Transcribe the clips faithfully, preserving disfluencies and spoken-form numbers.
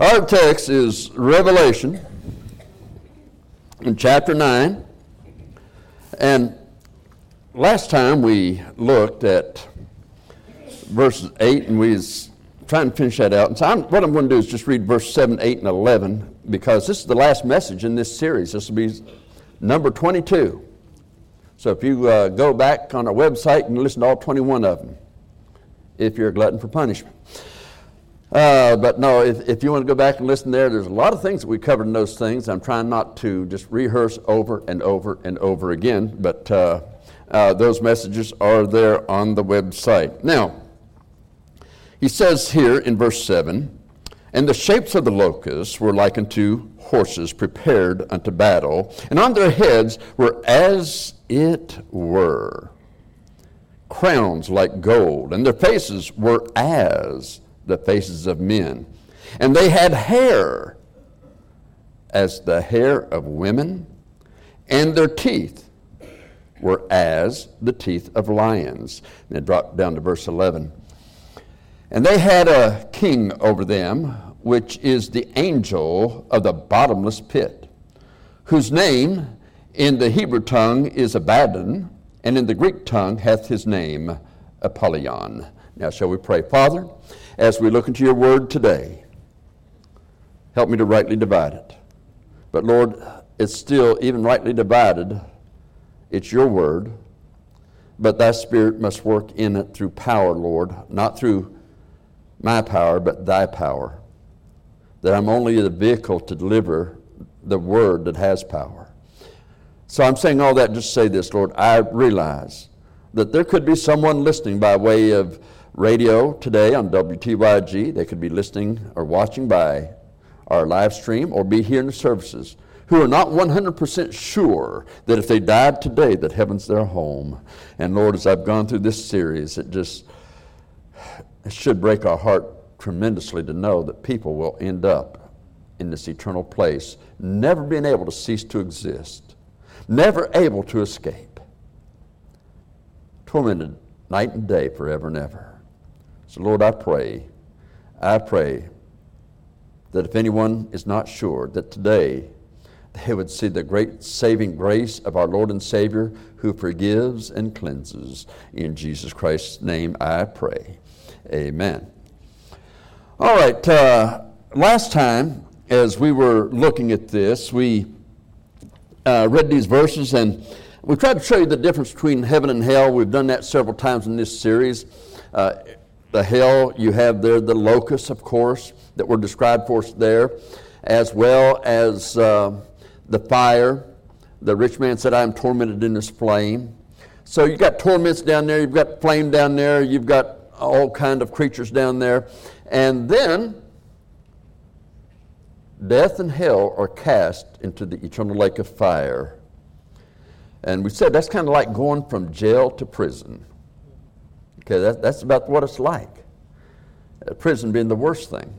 Our text is Revelation in chapter nine. And last time we looked at verses eight, and we was trying to finish that out. And so I'm, what I'm going to do is just read verse seven, eight, and eleven, because this is the last message in this series. This will be number twenty-two. So if you uh, go back on our website and listen to all twenty-one of them, if you're a glutton for punishment. Uh, but no, if, if you want to go back and listen there, there's a lot of things that we covered in those things. I'm trying not to just rehearse over and over and over again, but uh, uh, those messages are there on the website. Now, he says here in verse seven, "And the shapes of the locusts were like unto horses prepared unto battle, and on their heads were as it were crowns like gold, and their faces were as the faces of men. And they had hair as the hair of women, and their teeth were as the teeth of lions." And it dropped down to verse eleven. "And they had a king over them, which is the angel of the bottomless pit, whose name in the Hebrew tongue is Abaddon, and in the Greek tongue hath his name Apollyon." Now shall we pray. Father, as we look into your word today, help me to rightly divide it. But Lord, it's still, even rightly divided, it's your word, but thy spirit must work in it through power, Lord, not through my power, but thy power, that I'm only the vehicle to deliver the word that has power. So I'm saying all that just to say this, Lord, I realize that there could be someone listening by way of radio today on W T Y G. They could be listening or watching by our live stream or be here in the services who are not one hundred percent sure that if they died today that heaven's their home. And Lord, as I've gone through this series, it just it should break our heart tremendously to know that people will end up in this eternal place, never being able to cease to exist, never able to escape, tormented night and day forever and ever. So Lord, I pray, I pray that if anyone is not sure, that today they would see the great saving grace of our Lord and Savior who forgives and cleanses. In Jesus Christ's name I pray, amen. All right, uh, last time as we were looking at this, we Uh, read these verses, and we tried to show you the difference between heaven and hell. We've done that several times in this series. Uh, the hell you have there, the locusts, of course, that were described for us there, as well as uh, the fire. The rich man said, "I am tormented in this flame." So you've got torments down there, you've got flame down there, you've got all kind of creatures down there. And then death and hell are cast into the eternal lake of fire. And we said that's kind of like going from jail to prison. Okay, that, that's about what it's like. Uh, prison being the worst thing.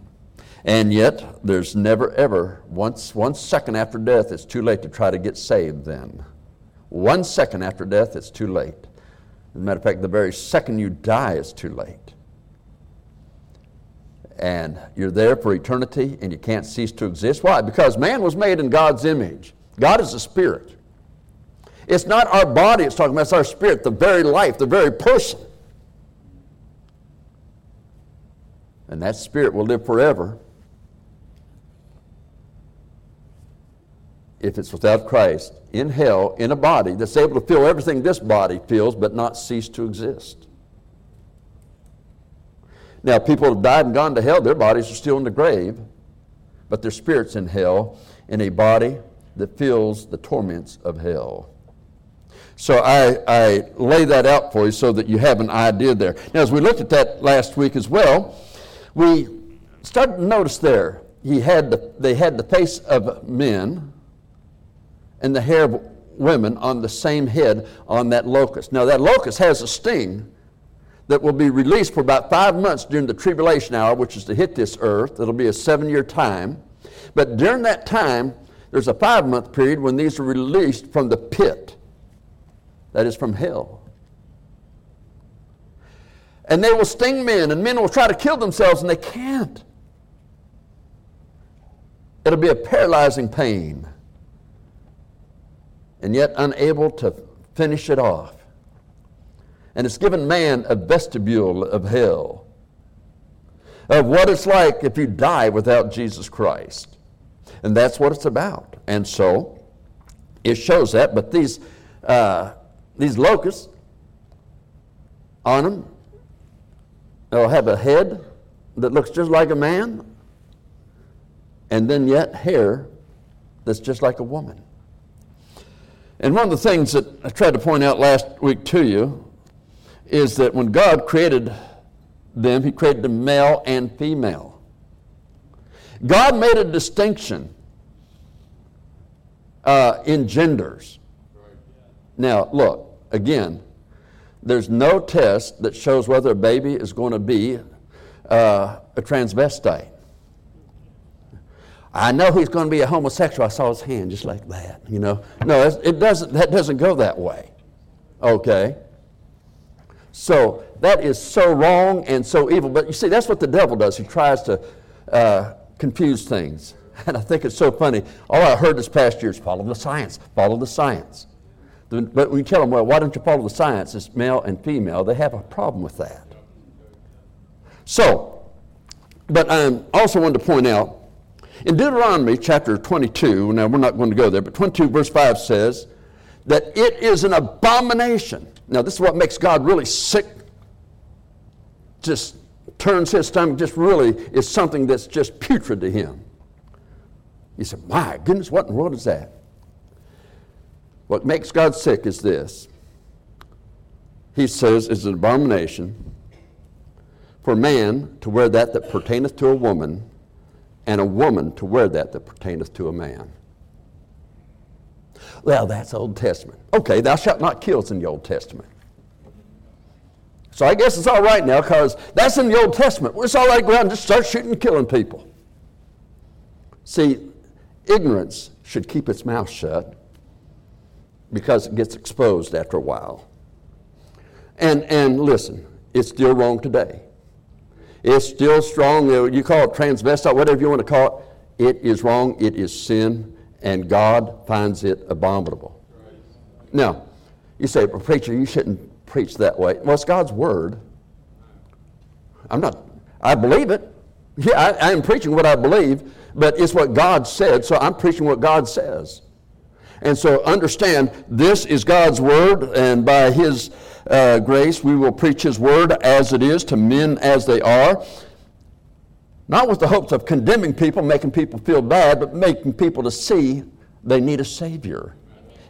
And yet, there's never ever, once one second after death, it's too late to try to get saved then. One second after death, it's too late. As a matter of fact, the very second you die, it's too late. And you're there for eternity, and you can't cease to exist. Why? Because man was made in God's image. God is a spirit. It's not our body it's talking about, it's our spirit, the very life, the very person. And that spirit will live forever if it's without Christ, in hell, in a body that's able to feel everything this body feels, but not cease to exist. Now, people have died and gone to hell. Their bodies are still in the grave, but their spirit's in hell, in a body that feels the torments of hell. So I, I lay that out for you so that you have an idea there. Now, as we looked at that last week as well, we started to notice there he had the, they had the face of men and the hair of women on the same head on that locust. Now, that locust has a sting that will be released for about five months during the tribulation hour, which is to hit this earth. It'll be a seven-year time. But during that time, there's a five-month period when these are released from the pit. That is from hell. And they will sting men, and men will try to kill themselves, and they can't. It'll be a paralyzing pain, and yet unable to finish it off. And it's given man a vestibule of hell, of what it's like if you die without Jesus Christ. And that's what it's about. And so it shows that, but these uh, these locusts on them, they'll have a head that looks just like a man, and then yet hair that's just like a woman. And one of the things that I tried to point out last week to you is that when God created them, He created them male and female. God made a distinction uh, in genders. Now, look, again, there's no test that shows whether a baby is going to be uh, a transvestite. I know he's going to be a homosexual. I saw his hand just like that, you know. No, it doesn't. That doesn't go that way. Okay. So that is so wrong and so evil. But you see, that's what the devil does. He tries to uh, confuse things. And I think it's so funny. All I heard this past year is follow the science, follow the science. But we tell them, well, why don't you follow the science? It's male and female. They have a problem with that. So, but I also wanted to point out, in Deuteronomy chapter twenty-two, now we're not going to go there, but twenty-two verse five says that it is an abomination. Now this is what makes God really sick, just turns his stomach, just really is something that's just putrid to him. You say, my goodness, what in the world is that? What makes God sick is this. He says it's an abomination for man to wear that that pertaineth to a woman, and a woman to wear that that pertaineth to a man. Well, that's Old Testament. Okay, thou shalt not kill is in the Old Testament. So I guess it's all right now because that's in the Old Testament. It's all right to go out and just start shooting and killing people. See, ignorance should keep its mouth shut because it gets exposed after a while. And, and listen, it's still wrong today. It's still strong. You call it transvestite, whatever you want to call it. It is wrong. It is sin, and God finds it abominable. Now, you say, well, preacher, you shouldn't preach that way. Well, it's God's word. I'm not. I believe it. Yeah, I, I am preaching what I believe, but it's what God said, so I'm preaching what God says. And so understand, this is God's word, and by His uh, grace we will preach His word as it is to men as they are, not with the hopes of condemning people, making people feel bad, but making people to see they need a Savior.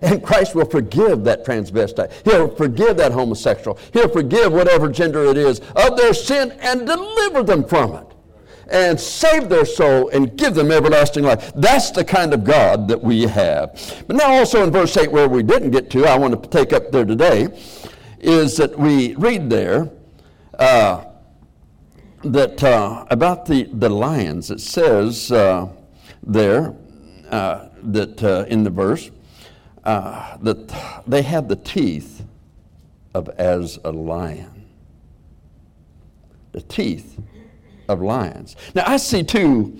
And Christ will forgive that transvestite. He'll forgive that homosexual. He'll forgive whatever gender it is of their sin and deliver them from it and save their soul, and give them everlasting life. That's the kind of God that we have. But now also in verse eight, where we didn't get to, I want to take up there today, is that we read there uh, that uh, about the, the lions. It says uh, there uh, that uh, in the verse uh, that they have the teeth of as a lion. The teeth of lions. Now I see two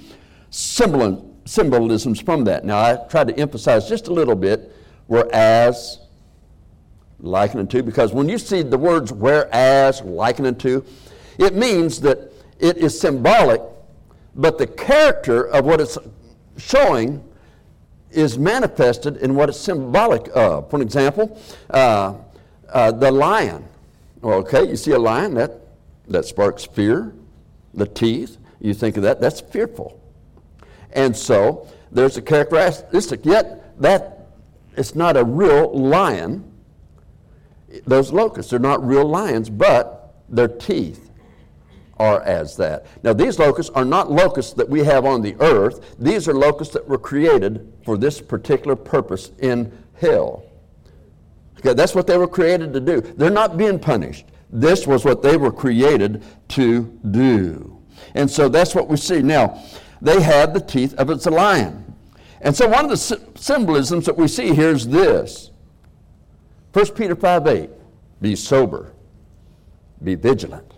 symbol, symbolisms from that. Now I tried to emphasize just a little bit, whereas, likened unto, because when you see the words whereas, likened unto, it means that it is symbolic, but the character of what it's showing is manifested in what it's symbolic of. For example, uh, uh, the lion. Okay, you see a lion, that, that sparks fear. The teeth, you think of that, that's fearful. And so there's a characteristic, yet that it's not a real lion. Those locusts are not real lions, but their teeth are as that. Now these locusts are not locusts that we have on the earth. These are locusts that were created for this particular purpose in hell. Okay, that's what they were created to do. They're not being punished. This was what they were created to do. And so that's what we see. Now, they had the teeth of a lion. And so one of the symbolisms that we see here is this. First Peter five eight, be sober, be vigilant,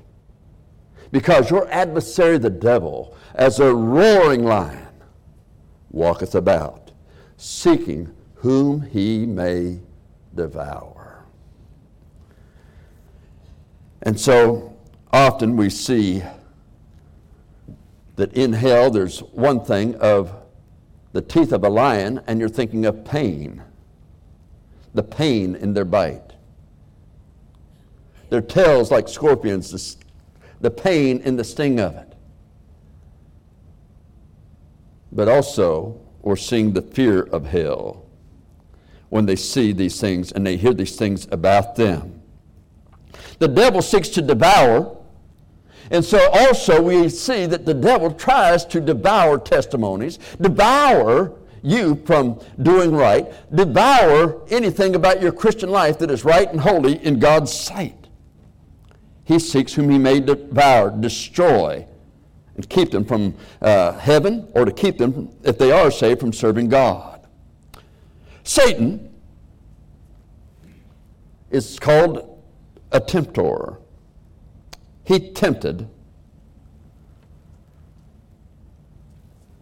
because your adversary the devil, as a roaring lion, walketh about, seeking whom he may devour. And so often we see that in hell there's one thing of the teeth of a lion, and you're thinking of pain, the pain in their bite. Their tails like scorpions, the, the pain in the sting of it. But also, we're seeing the fear of hell when they see these things and they hear these things about them. The devil seeks to devour. And so also we see that the devil tries to devour testimonies, devour you from doing right, devour anything about your Christian life that is right and holy in God's sight. He seeks whom he may devour, destroy, and keep them from uh, heaven, or to keep them, if they are saved, from serving God. Satan is called a tempter. He tempted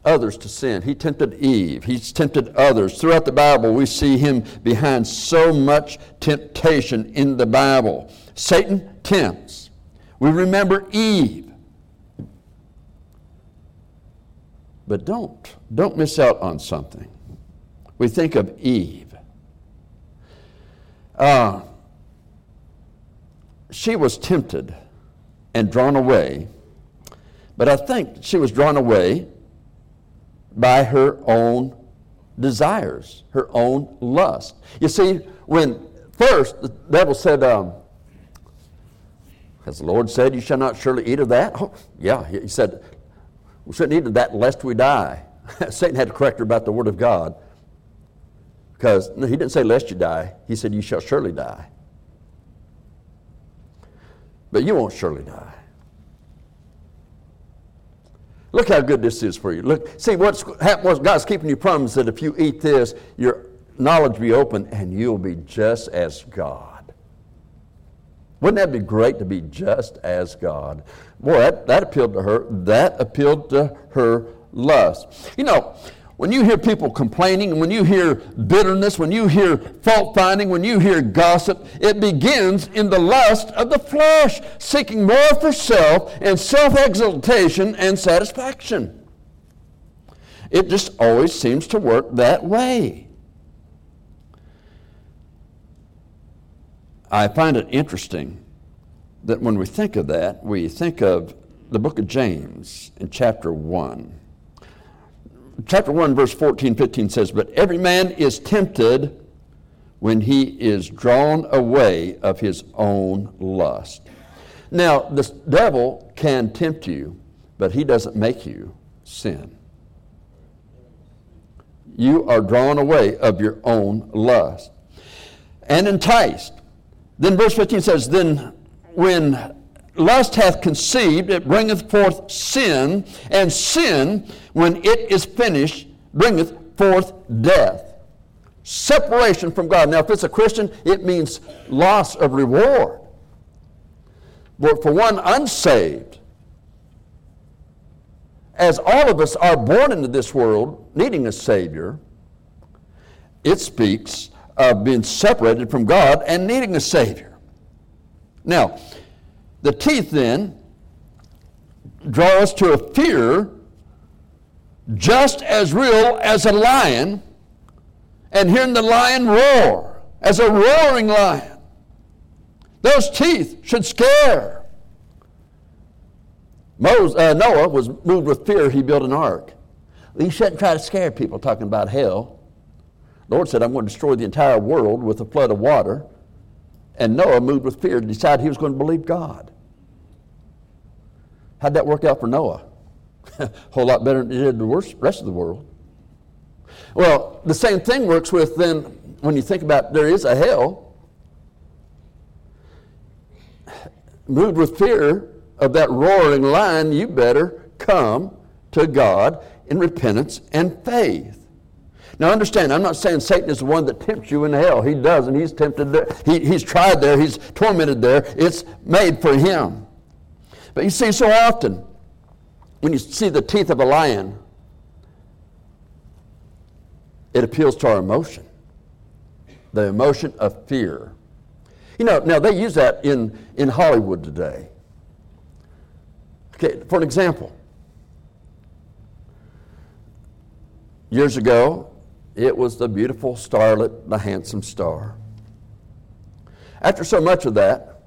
others to sin. He tempted Eve. He's tempted others. Throughout the Bible, we see him behind so much temptation in the Bible. Satan tempts. We remember Eve. But don't, don't miss out on something. We think of Eve. Uh, she was tempted and drawn away, but I think she was drawn away by her own desires, her own lust. You see, when first the devil said, um, as the Lord said, you shall not surely eat of that. Oh, yeah, he said, we shouldn't eat of that lest we die. Satan had to correct her about the Word of God, because no, he didn't say lest you die. He said you shall surely die. But you won't surely die. Look how good this is for you. Look, see, what's, what's God's keeping you promise that if you eat this, your knowledge will be open and you'll be just as God. Wouldn't that be great, to be just as God? Boy, that, that appealed to her. That appealed to her lust. You know, when you hear people complaining, when you hear bitterness, when you hear fault-finding, when you hear gossip, it begins in the lust of the flesh, seeking more for self and self-exaltation and satisfaction. It just always seems to work that way. I find it interesting that when we think of that, we think of the book of James in chapter one. Chapter one, verse fourteen, fifteen says, but every man is tempted when he is drawn away of his own lust. Now, the devil can tempt you, but he doesn't make you sin. You are drawn away of your own lust. And enticed. Then verse fifteen says, then when lust hath conceived, it bringeth forth sin, and sin, when it is finished, bringeth forth death. Separation from God. Now, if it's a Christian, it means loss of reward. But for one unsaved, as all of us are born into this world needing a Savior, it speaks of being separated from God and needing a Savior. Now, the teeth then draw us to a fear just as real as a lion, and hearing the lion roar as a roaring lion. Those teeth should scare. Moses, uh, Noah was moved with fear. He built an ark. You shouldn't try to scare people talking about hell. The Lord said, I'm going to destroy the entire world with a flood of water. And Noah, moved with fear, decided he was going to believe God. How'd that work out for Noah? A whole lot better than it did the rest of the world. Well, the same thing works with then, when you think about there is a hell. Moved with fear of that roaring lion, you better come to God in repentance and faith. Now understand, I'm not saying Satan is the one that tempts you in hell. He doesn't. He's tempted there. He, he's tried there. He's tormented there. It's made for him. But you see, so often, when you see the teeth of a lion, It appeals to our emotion, the emotion of fear. You know, now they use that in, in Hollywood today. Okay, for an example, years ago, it was the beautiful starlet, the handsome star. After so much of that,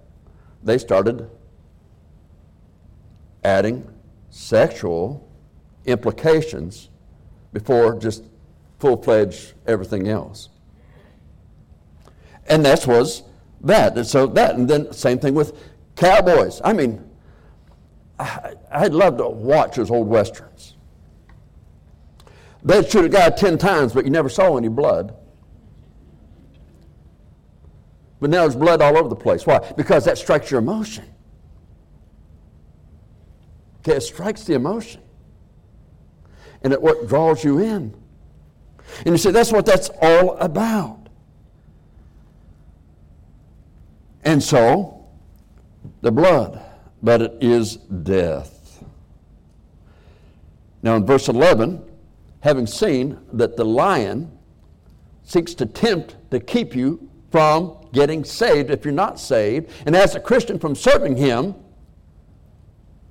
they started adding sexual implications before just full-fledged everything else. And that was that. And so that, and then same thing with cowboys. I mean, I, I'd love to watch those old westerns. They'd shoot a guy ten times, but you never saw any blood. But now there's blood all over the place. Why? Because that strikes your emotion. Okay, it strikes the emotion. And it what draws you in. And you say, that's what that's all about. And so, the blood, but it is death. Now in verse eleven, having seen that the lion seeks to tempt to keep you from getting saved if you're not saved, and as a Christian from serving him,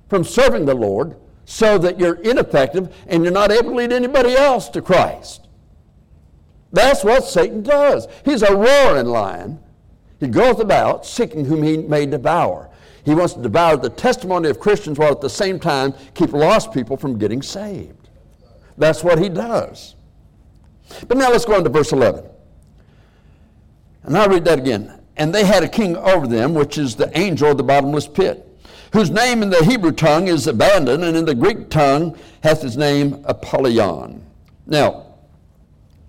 from serving the Lord, so that you're ineffective and you're not able to lead anybody else to Christ. That's what Satan does. He's a roaring lion. He goes about seeking whom he may devour. He wants to devour the testimony of Christians while at the same time keep lost people from getting saved. That's what he does. But now let's go on to verse eleven. And I'll read that again. And they had a king over them, which is the angel of the bottomless pit, whose name in the Hebrew tongue is Abaddon, and in the Greek tongue hath his name Apollyon. Now,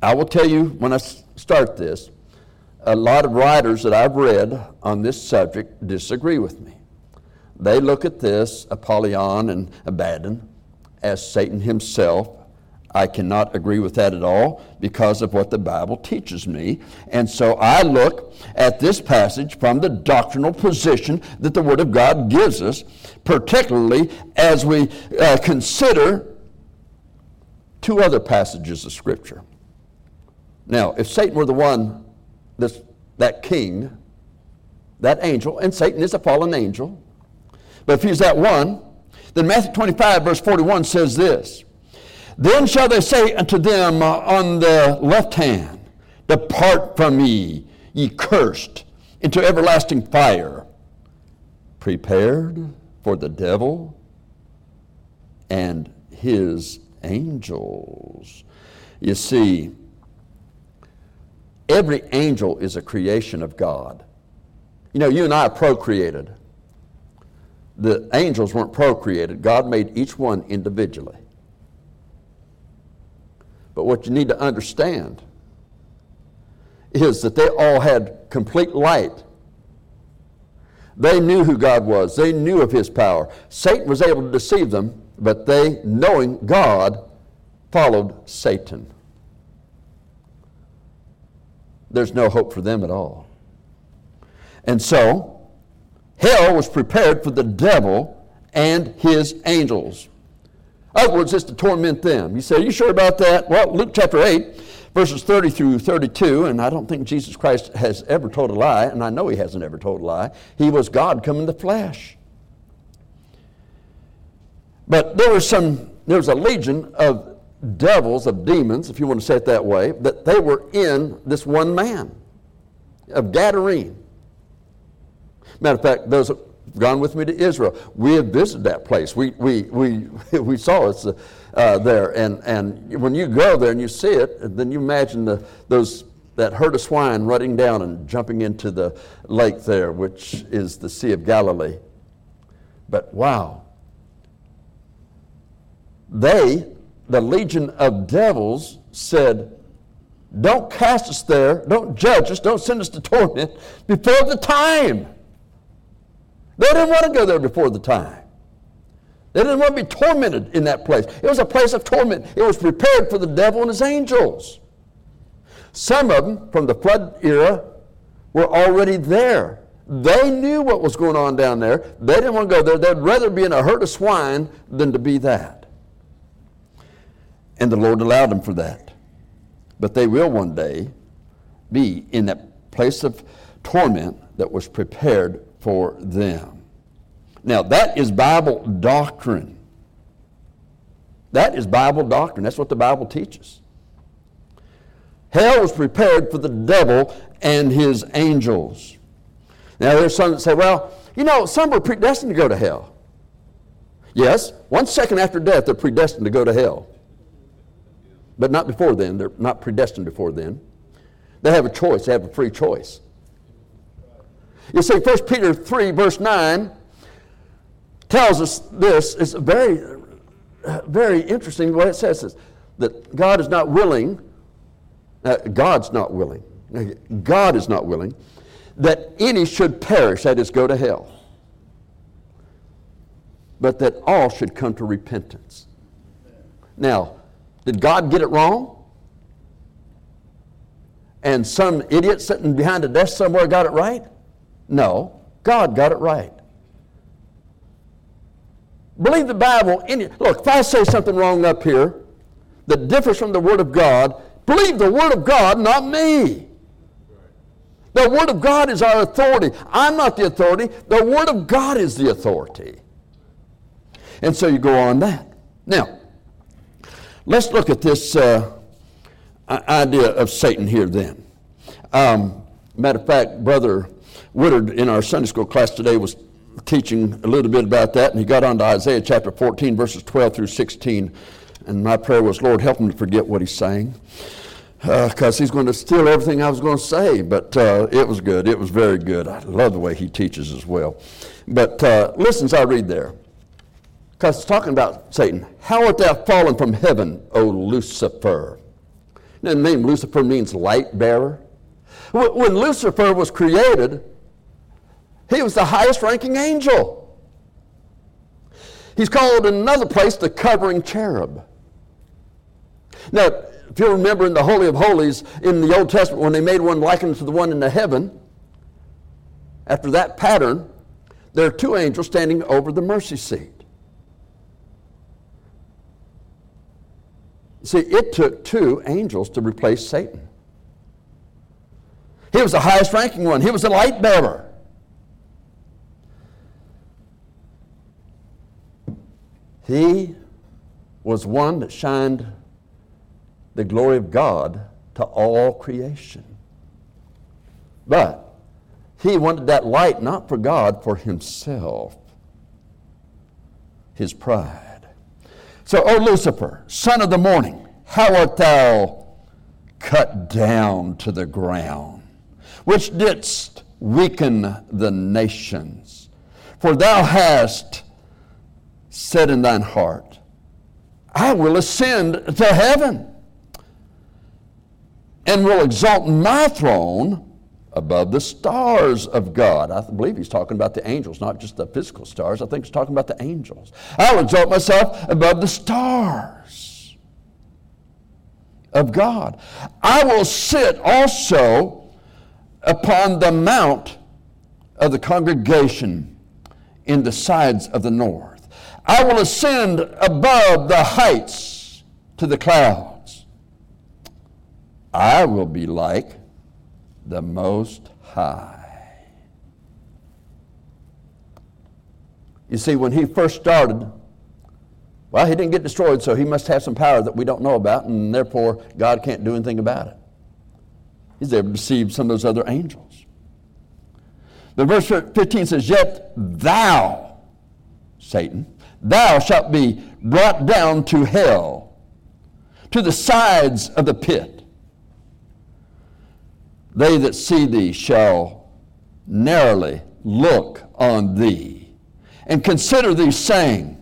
I will tell you when I start this, a lot of writers that I've read on this subject disagree with me. They look at this, Apollyon and Abaddon, as Satan himself. I cannot agree with that at all because of what the Bible teaches me. And so I look at this passage from the doctrinal position that the Word of God gives us, particularly as we uh, consider two other passages of Scripture. Now, if Satan were the one, that's, that king, that angel, and Satan is a fallen angel, but if he's that one, then Matthew twenty-five, verse forty-one says this, Then shall they say unto them on the left hand, Depart from me, ye cursed, into everlasting fire, prepared for the devil and his angels. You see, every angel is a creation of God. You know, you and I are procreated. The angels weren't procreated. God made each one individually. But what you need to understand is that they all had complete light. They knew who God was. They knew of his power. Satan was able to deceive them, but they, knowing God, followed Satan. There's no hope for them at all. And so, hell was prepared for the devil and his angels. In other words, it's to torment them. You say, are you sure about that? Well, Luke chapter eight, verses thirty through thirty-two, and I don't think Jesus Christ has ever told a lie, and I know he hasn't ever told a lie. He was God come in the flesh. But there was some, there was a legion of devils, of demons, if you want to say it that way, that they were in this one man of Gadarene. Matter of fact, those gone with me to Israel. We have visited that place. We we we we saw it uh, there, and and when you go there and you see it, then you imagine the those that herd of swine running down and jumping into the lake there, which is the Sea of Galilee. But wow, they, the legion of devils, said, "Don't cast us there. Don't judge us. Don't send us to torment before the time." They didn't want to go there before the time. They didn't want to be tormented in that place. It was a place of torment. It was prepared for the devil and his angels. Some of them, from the flood era, were already there. They knew what was going on down there. They didn't want to go there. They'd rather be in a herd of swine than to be that. And the Lord allowed them for that. But they will one day be in that place of torment that was prepared for them. Now, that is Bible doctrine. That is Bible doctrine. That's what the Bible teaches. Hell was prepared for the devil and his angels. Now, there's some that say, well, you know, some were predestined to go to hell. Yes, one second after death, they're predestined to go to hell. But not before then. They're not predestined before then. They have a choice. They have a free choice. You see, First Peter three, verse nine, tells us this. It's very, very interesting what it says. This, that God is not willing, uh, God's not willing, God is not willing, that any should perish, that is, go to hell, but that all should come to repentance. Now, did God get it wrong? And some idiot sitting behind a desk somewhere got it right? No, God got it right. Believe the Bible. Any, look, if I say something wrong up here that differs from the Word of God, believe the Word of God, not me. The Word of God is our authority. I'm not the authority. The Word of God is the authority. And so you go on that. Now, let's look at this uh, idea of Satan here then. Um, matter of fact, Brother Woodard in our Sunday school class today was teaching a little bit about that, and he got on to Isaiah chapter fourteen, verses twelve through sixteen, and my prayer was, Lord, help him to forget what he's saying, because uh, he's going to steal everything I was going to say, but uh, it was good. It was very good. I love the way he teaches as well. But uh, listen as I read there, because it's talking about Satan. How art thou fallen from heaven, O Lucifer? Now, the name Lucifer means light bearer. When Lucifer was created, he was the highest-ranking angel. He's called in another place the covering cherub. Now, if you remember in the Holy of Holies in the Old Testament, when they made one likened to the one in the heaven, after that pattern, there are two angels standing over the mercy seat. See, it took two angels to replace Satan. He was the highest-ranking one. He was the light bearer. He was one that shined the glory of God to all creation. But he wanted that light not for God, for himself, his pride. So, O Lucifer, son of the morning, how art thou cut down to the ground, which didst weaken the nations? For thou hast said in thine heart, I will ascend to heaven, and will exalt my throne above the stars of God. I believe he's talking about the angels, not just the physical stars. I think he's talking about the angels. I will exalt myself above the stars of God. I will sit also upon the mount of the congregation in the sides of the north. I will ascend above the heights to the clouds. I will be like the Most High. You see, when he first started, well, he didn't get destroyed, so he must have some power that we don't know about, and therefore God can't do anything about it. He's able to deceive some of those other angels. But verse fifteen says, yet thou, Satan, thou shalt be brought down to hell, to the sides of the pit. They that see thee shall narrowly look on thee, and consider thee, saying,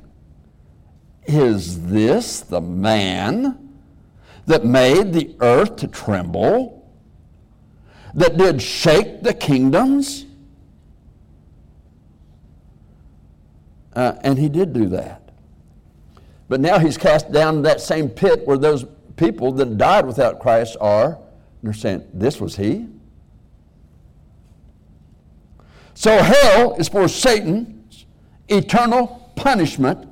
Is this the man that made the earth to tremble, that did shake the kingdoms? Uh, and he did do that. But now he's cast down to that same pit where those people that died without Christ are. And they're saying, this was he. So hell is for Satan's eternal punishment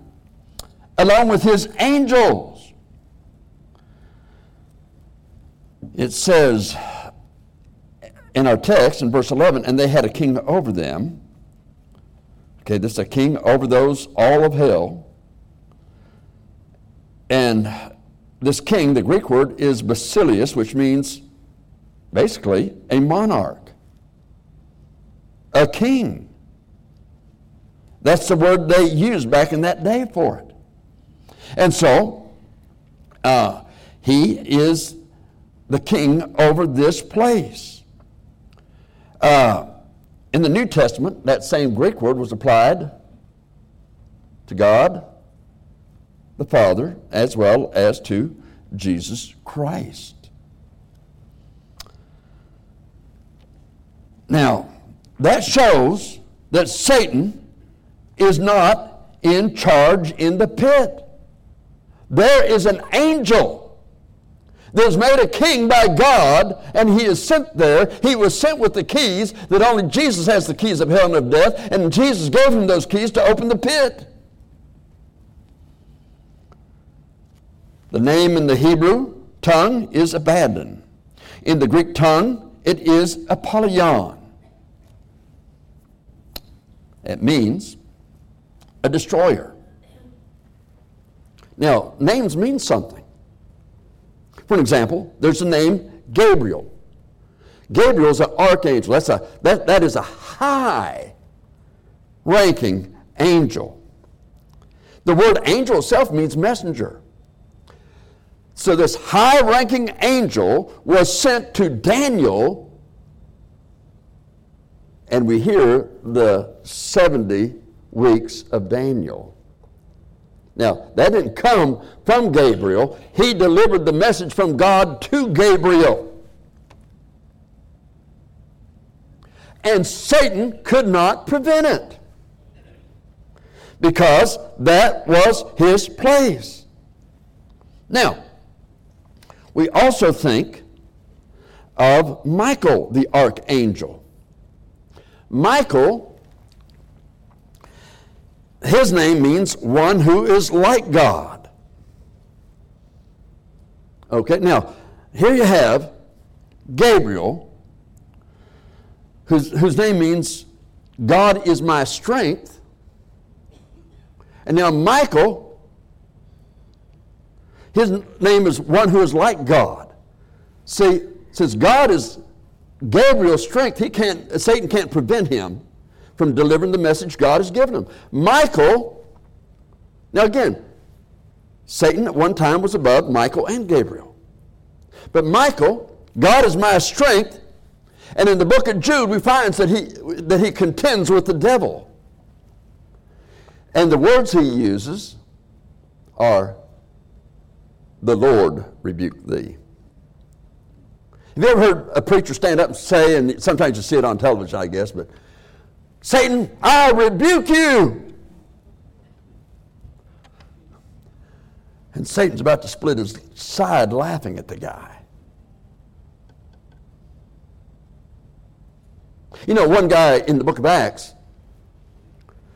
along with his angels. it says in our text in verse eleven, and they had a king over them. Okay, this is a king over those all of hell. And this king, the Greek word is basileus, which means basically a monarch, a king. That's the word they used back in that day for it. And so, uh, he is the king over this place. Uh, in the New Testament, that same Greek word was applied to God the Father as well as to Jesus Christ. Now, that shows that Satan is not in charge in the pit. There is an angel that is made a king by God, and he is sent there. He was sent with the keys, that only Jesus has the keys of hell and of death, and Jesus gave him those keys to open the pit. The name in the Hebrew tongue is Abaddon. In the Greek tongue, it is Apollyon. It means a destroyer. Now, names mean something. For an example, there's the name Gabriel. Gabriel is an archangel. That's a, that, that is a high-ranking angel. The word angel itself means messenger. So this high-ranking angel was sent to Daniel, and we hear the seventy weeks of Daniel. Now, that didn't come from Gabriel. He delivered the message from God to Gabriel. And Satan could not prevent it because that was his place. Now, we also think of Michael, the archangel. Michael, his name means one who is like God. Okay, now, here you have Gabriel, whose, whose name means God is my strength. And now Michael, his name is one who is like God. See, since God is Gabriel's strength, he can't, Satan can't prevent him from delivering the message God has given him. Michael, now again, Satan at one time was above Michael and Gabriel. But Michael, God is my strength, and in the book of Jude we find that he, that he contends with the devil. And the words he uses are, the Lord rebuke thee. Have you ever heard a preacher stand up and say, and sometimes you see it on television, I guess, but Satan, I rebuke you. And Satan's about to split his side laughing at the guy. You know, one guy in the book of Acts,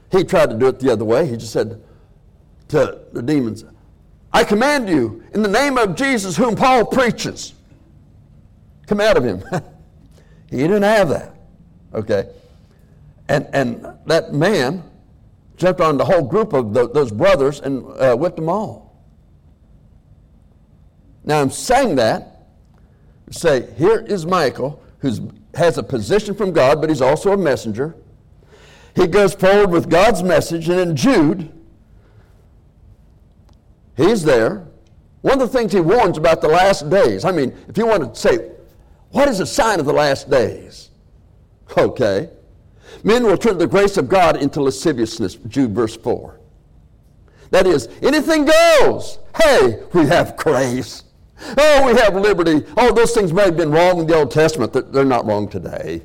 he tried to do it the other way. He just said to the demons, I command you in the name of Jesus whom Paul preaches, come out of him. He didn't have that. Okay. And and that man jumped on the whole group of the, those brothers and uh, whipped them all. Now I'm saying that to say, here is Michael, who has a position from God, but he's also a messenger. He goes forward with God's message, and in Jude, he's there. One of the things he warns about the last days, I mean, if you want to say, what is the sign of the last days? Okay. Men will turn the grace of God into lasciviousness, Jude verse four. That is, anything goes. Hey, we have grace. Oh, we have liberty. Oh, those things may have been wrong in the Old Testament. They're not wrong today.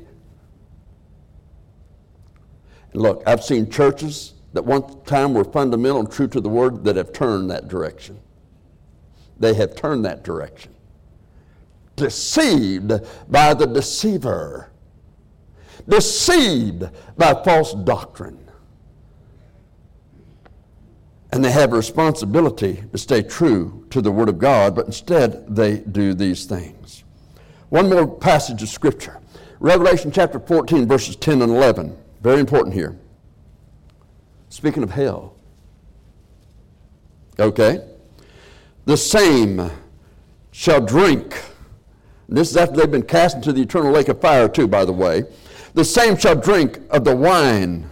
And look, I've seen churches that one time were fundamental and true to the Word that have turned that direction. They have turned that direction. Deceived by the deceiver. Deceived by false doctrine. And they have a responsibility to stay true to the Word of God, but instead they do these things. One more passage of Scripture. Revelation chapter fourteen, verses ten and eleven. Very important here. Speaking of hell. Okay. The same shall drink. This is after they've been cast into the eternal lake of fire too, by the way. The same shall drink of the wine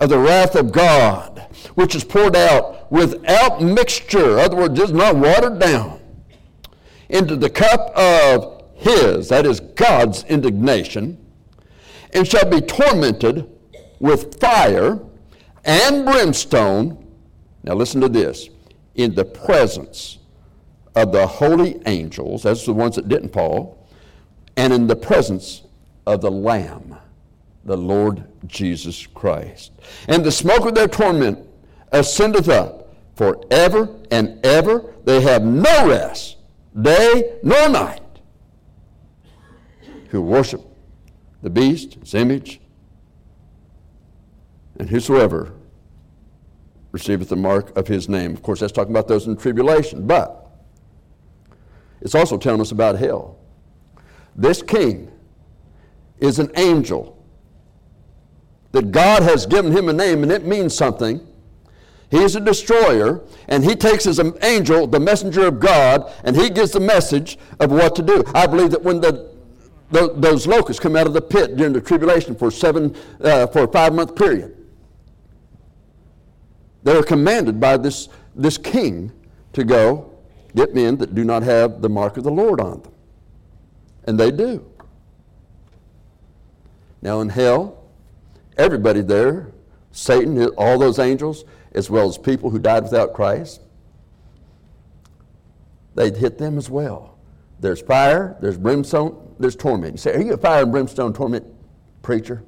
of the wrath of God, which is poured out without mixture. In other words, it's not watered down. Into the cup of his, that is God's indignation, and shall be tormented with fire and brimstone. Now listen to this. In the presence of the holy angels, that's the ones that didn't fall, and in the presence of the Lamb, the Lord Jesus Christ. And the smoke of their torment ascendeth up forever and ever. They have no rest, day nor night, who worship the beast, his image, and whosoever receiveth the mark of his name. Of course, that's talking about those in tribulation, but it's also telling us about hell. This king is an angel that God has given him a name, and it means something. He's a destroyer, and he takes as an angel, the messenger of God, and he gives the message of what to do. I believe that when the, the those locusts come out of the pit during the tribulation for seven uh, for a five-month period, they are commanded by this, this king to go get men that do not have the mark of the Lord on them. And they do. Now in hell, everybody there, Satan, all those angels, as well as people who died without Christ, they'd hit them as well. There's fire, there's brimstone, there's torment. You say, are you a fire and brimstone torment preacher?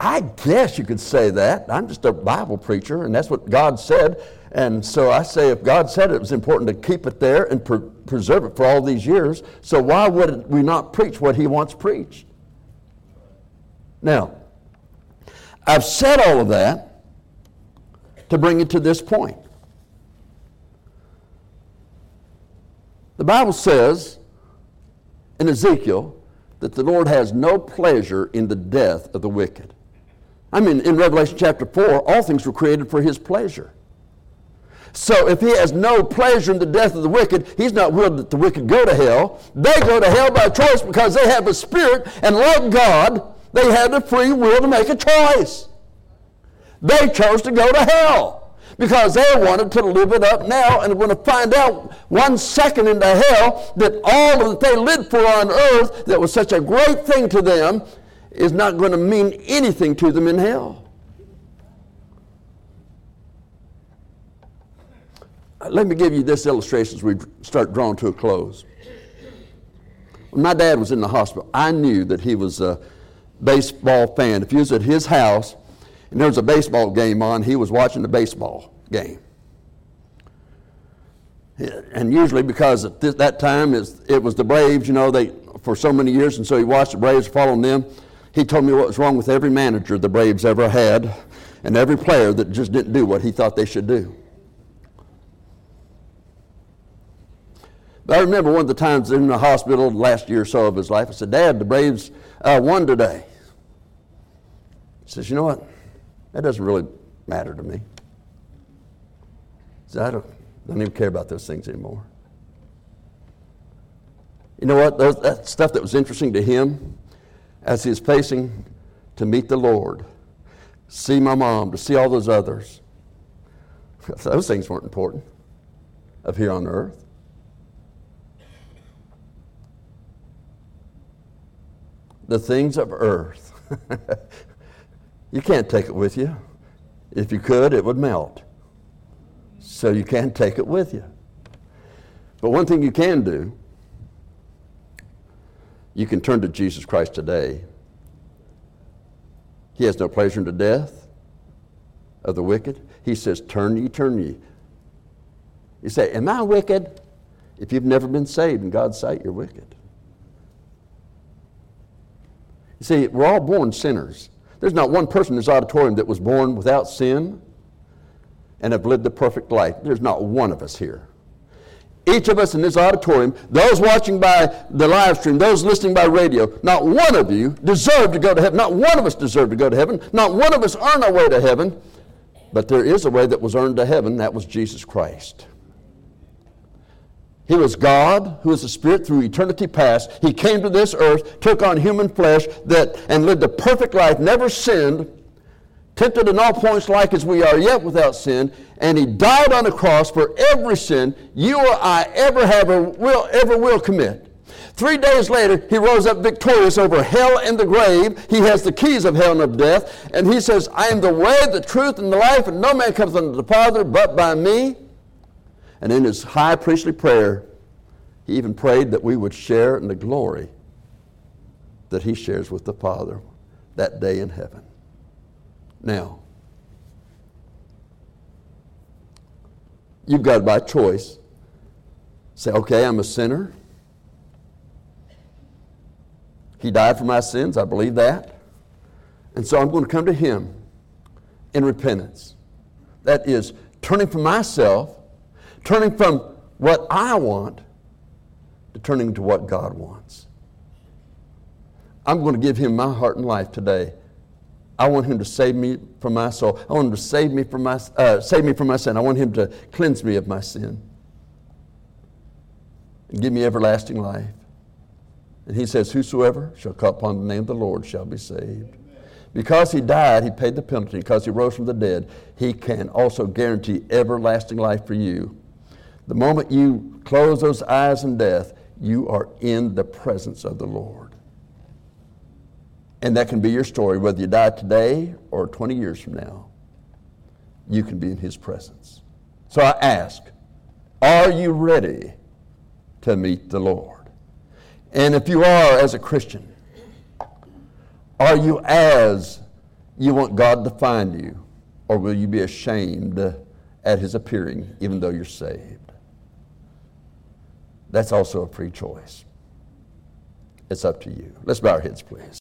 I guess you could say that. I'm just a Bible preacher, and that's what God said. And so I say if God said it, it was important to keep it there and pre- preserve it for all these years, so why would we not preach what he wants preached? Now, I've said all of that to bring it to this point. The Bible says in Ezekiel that the Lord has no pleasure in the death of the wicked. I mean, in Revelation chapter four, all things were created for his pleasure. So if he has no pleasure in the death of the wicked, he's not willing that the wicked go to hell. They go to hell by choice because they have a spirit, and like God, they had the free will to make a choice. They chose to go to hell because they wanted to live it up now, and we're going to find out one second into hell that all that they lived for on earth that was such a great thing to them is not going to mean anything to them in hell. Let me give you this illustration as we start drawing to a close. When my dad was in the hospital, I knew that he was a baseball fan. If you was at his house and there was a baseball game on, he was watching the baseball game. And usually because at this, that time it was the Braves, you know, they for so many years, and so he watched the Braves, following them. He told me what was wrong with every manager the Braves ever had and every player that just didn't do what he thought they should do. But I remember one of the times in the hospital the last year or so of his life, I said, Dad, the Braves uh, won today. He says, you know what? That doesn't really matter to me. He said, I don't, I don't even care about those things anymore. You know what? Those, that stuff that was interesting to him as he was facing to meet the Lord, see my mom, to see all those others, those things weren't important up here on earth. The things of earth. You can't take it with you. If you could, it would melt. So you can't take it with you. But one thing you can do, you can turn to Jesus Christ today. He has no pleasure in the death of the wicked. He says, turn ye, turn ye. You say, am I wicked? If you've never been saved in God's sight, you're wicked. See, we're all born sinners. There's not one person in this auditorium that was born without sin and have lived a perfect life. There's not one of us here. each of us in this auditorium, those watching by the live stream, those listening by radio, not one of you deserve to go to heaven. Not one of us deserve to go to heaven. Not one of us earn our way to heaven. But there is a way that was earned to heaven. That was Jesus Christ. He was God, who is the Spirit through eternity past. He came to this earth, took on human flesh, that and lived a perfect life, never sinned, tempted in all points like as we are, yet without sin, and he died on the cross for every sin you or I ever have or will ever will commit. Three days later, he rose up victorious over hell and the grave. He has the keys of hell and of death, and he says, I am the way, the truth, and the life, and no man comes unto the Father but by me. And in his high priestly prayer, he even prayed that we would share in the glory that he shares with the Father that day in heaven. Now, you've got to, by choice, say, okay, I'm a sinner. He died for my sins. I believe that. And so I'm going to come to him in repentance. That is, turning from myself, turning from what I want, to turning to what God wants. I'm going to give him my heart and life today. I want him to save me from my soul. I want him to save me from my uh, save me from my sin. I want him to cleanse me of my sin and give me everlasting life. And he says, whosoever shall call upon the name of the Lord shall be saved. Amen. Because he died, he paid the penalty. Because he rose from the dead, he can also guarantee everlasting life for you. The moment you close those eyes in death, you are in the presence of the Lord. And that can be your story, whether you die today or twenty years from now. You can be in his presence. So I ask, are you ready to meet the Lord? And if you are, as a Christian, are you as you want God to find you? Or will you be ashamed at his appearing, even though you're saved? That's also a free choice. It's up to you. Let's bow our heads, please.